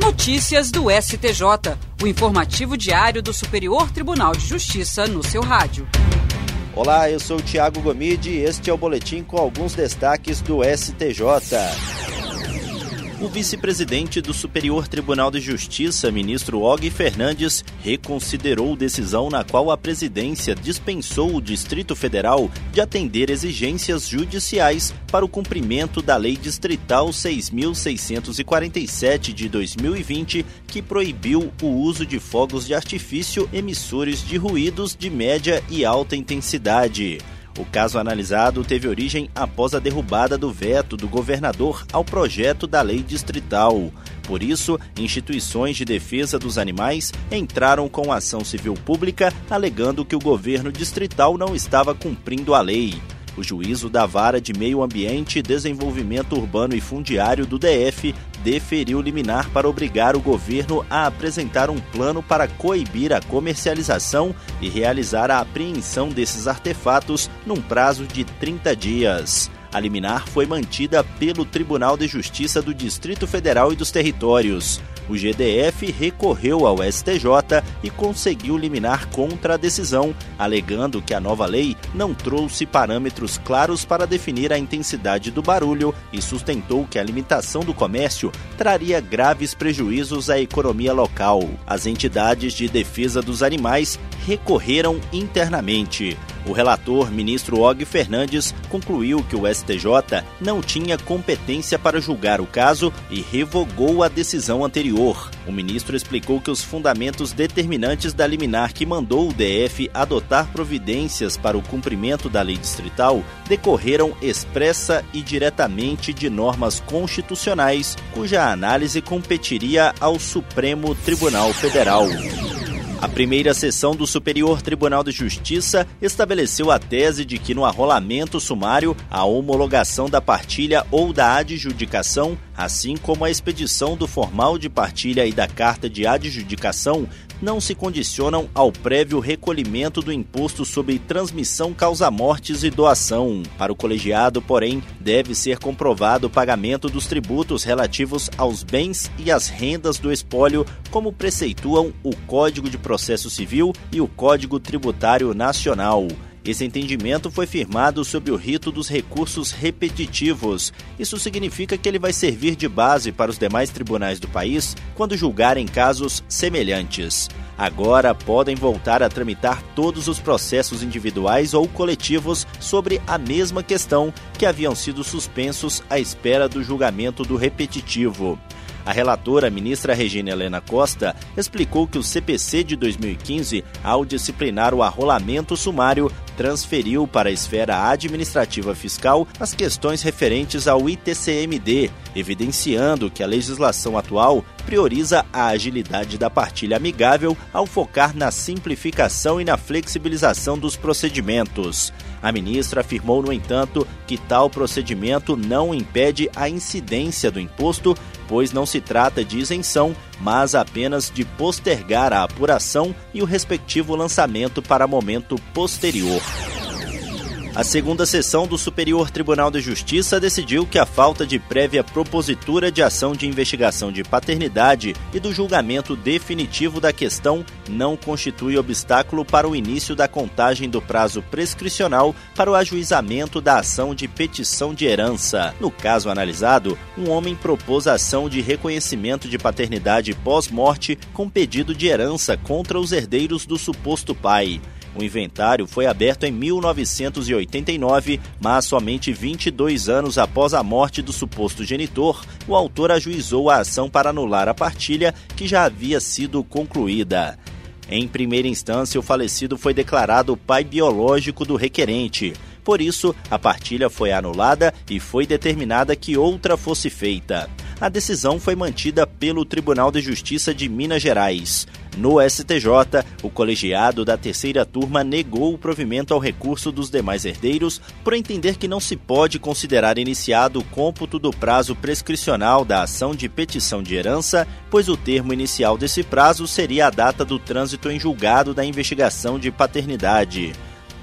Notícias do STJ, o informativo diário do Superior Tribunal de Justiça no seu rádio. Olá, eu sou o Thiago Gomidi e este é o boletim com alguns destaques do STJ. O vice-presidente do Superior Tribunal de Justiça, ministro Og Fernandes, reconsiderou decisão na qual a presidência dispensou o Distrito Federal de atender exigências judiciais para o cumprimento da Lei Distrital 6.647 de 2020, que proibiu o uso de fogos de artifício emissores de ruídos de média e alta intensidade. O caso analisado teve origem após a derrubada do veto do governador ao projeto da Lei Distrital. Por isso, instituições de defesa dos animais entraram com ação civil pública alegando que o governo distrital não estava cumprindo a lei. O juízo da Vara de Meio Ambiente, Desenvolvimento Urbano e Fundiário do DF deferiu liminar para obrigar o governo a apresentar um plano para coibir a comercialização e realizar a apreensão desses artefatos num prazo de 30 dias. A liminar foi mantida pelo Tribunal de Justiça do Distrito Federal e dos Territórios. O GDF recorreu ao STJ e conseguiu liminar contra a decisão, alegando que a nova lei não trouxe parâmetros claros para definir a intensidade do barulho e sustentou que a limitação do comércio traria graves prejuízos à economia local. As entidades de defesa dos animais recorreram internamente. O relator, ministro Og Fernandes, concluiu que o STJ não tinha competência para julgar o caso e revogou a decisão anterior. O ministro explicou que os fundamentos determinantes da liminar que mandou o DF adotar providências para o cumprimento da lei distrital decorreram expressa e diretamente de normas constitucionais, cuja análise competiria ao Supremo Tribunal Federal. A primeira sessão do Superior Tribunal de Justiça estabeleceu a tese de que no arrolamento sumário, a homologação da partilha ou da adjudicação, assim como a expedição do formal de partilha e da carta de adjudicação, não se condicionam ao prévio recolhimento do imposto sobre transmissão, causa-mortes e doação. Para o colegiado, porém, deve ser comprovado o pagamento dos tributos relativos aos bens e às rendas do espólio, como preceituam o Código de Processo Civil e o Código Tributário Nacional. Esse entendimento foi firmado sob o rito dos recursos repetitivos. Isso significa que ele vai servir de base para os demais tribunais do país quando julgarem casos semelhantes. Agora podem voltar a tramitar todos os processos individuais ou coletivos sobre a mesma questão que haviam sido suspensos à espera do julgamento do repetitivo. A relatora, ministra Regina Helena Costa, explicou que o CPC de 2015, ao disciplinar o arrolamento sumário, transferiu para a esfera administrativa fiscal as questões referentes ao ITCMD, evidenciando que a legislação atual prioriza a agilidade da partilha amigável ao focar na simplificação e na flexibilização dos procedimentos. A ministra afirmou, no entanto, que tal procedimento não impede a incidência do imposto, pois não se trata de isenção, mas apenas de postergar a apuração e o respectivo lançamento para momento posterior. A segunda sessão do Superior Tribunal de Justiça decidiu que a falta de prévia propositura de ação de investigação de paternidade e do julgamento definitivo da questão não constitui obstáculo para o início da contagem do prazo prescricional para o ajuizamento da ação de petição de herança. No caso analisado, um homem propôs a ação de reconhecimento de paternidade pós-morte com pedido de herança contra os herdeiros do suposto pai. O inventário foi aberto em 1989, mas somente 22 anos após a morte do suposto genitor, o autor ajuizou a ação para anular a partilha que já havia sido concluída. Em primeira instância, o falecido foi declarado pai biológico do requerente. Por isso, a partilha foi anulada e foi determinada que outra fosse feita. A decisão foi mantida pelo Tribunal de Justiça de Minas Gerais. No STJ, o colegiado da terceira turma negou o provimento ao recurso dos demais herdeiros por entender que não se pode considerar iniciado o cômputo do prazo prescricional da ação de petição de herança, pois o termo inicial desse prazo seria a data do trânsito em julgado da investigação de paternidade.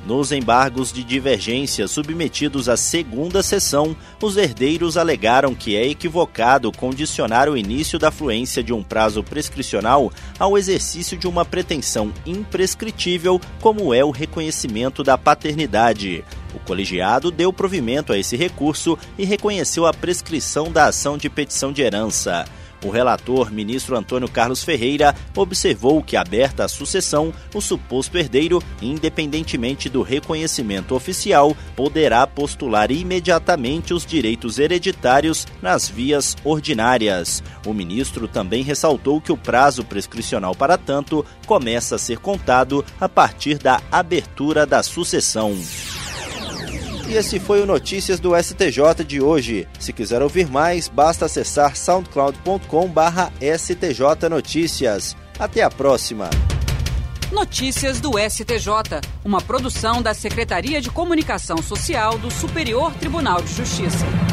Nos embargos de divergência submetidos à segunda sessão, os herdeiros alegaram que é equivocado condicionar o início da fluência de um prazo prescricional ao exercício de uma pretensão imprescritível, como é o reconhecimento da paternidade. O colegiado deu provimento a esse recurso e reconheceu a prescrição da ação de petição de herança. O relator, ministro Antônio Carlos Ferreira, observou que, aberta a sucessão, o suposto herdeiro, independentemente do reconhecimento oficial, poderá postular imediatamente os direitos hereditários nas vias ordinárias. O ministro também ressaltou que o prazo prescricional para tanto começa a ser contado a partir da abertura da sucessão. E esse foi o Notícias do STJ de hoje. Se quiser ouvir mais, basta acessar soundcloud.com/stjnoticias. Até a próxima. Notícias do STJ, uma produção da Secretaria de Comunicação Social do Superior Tribunal de Justiça.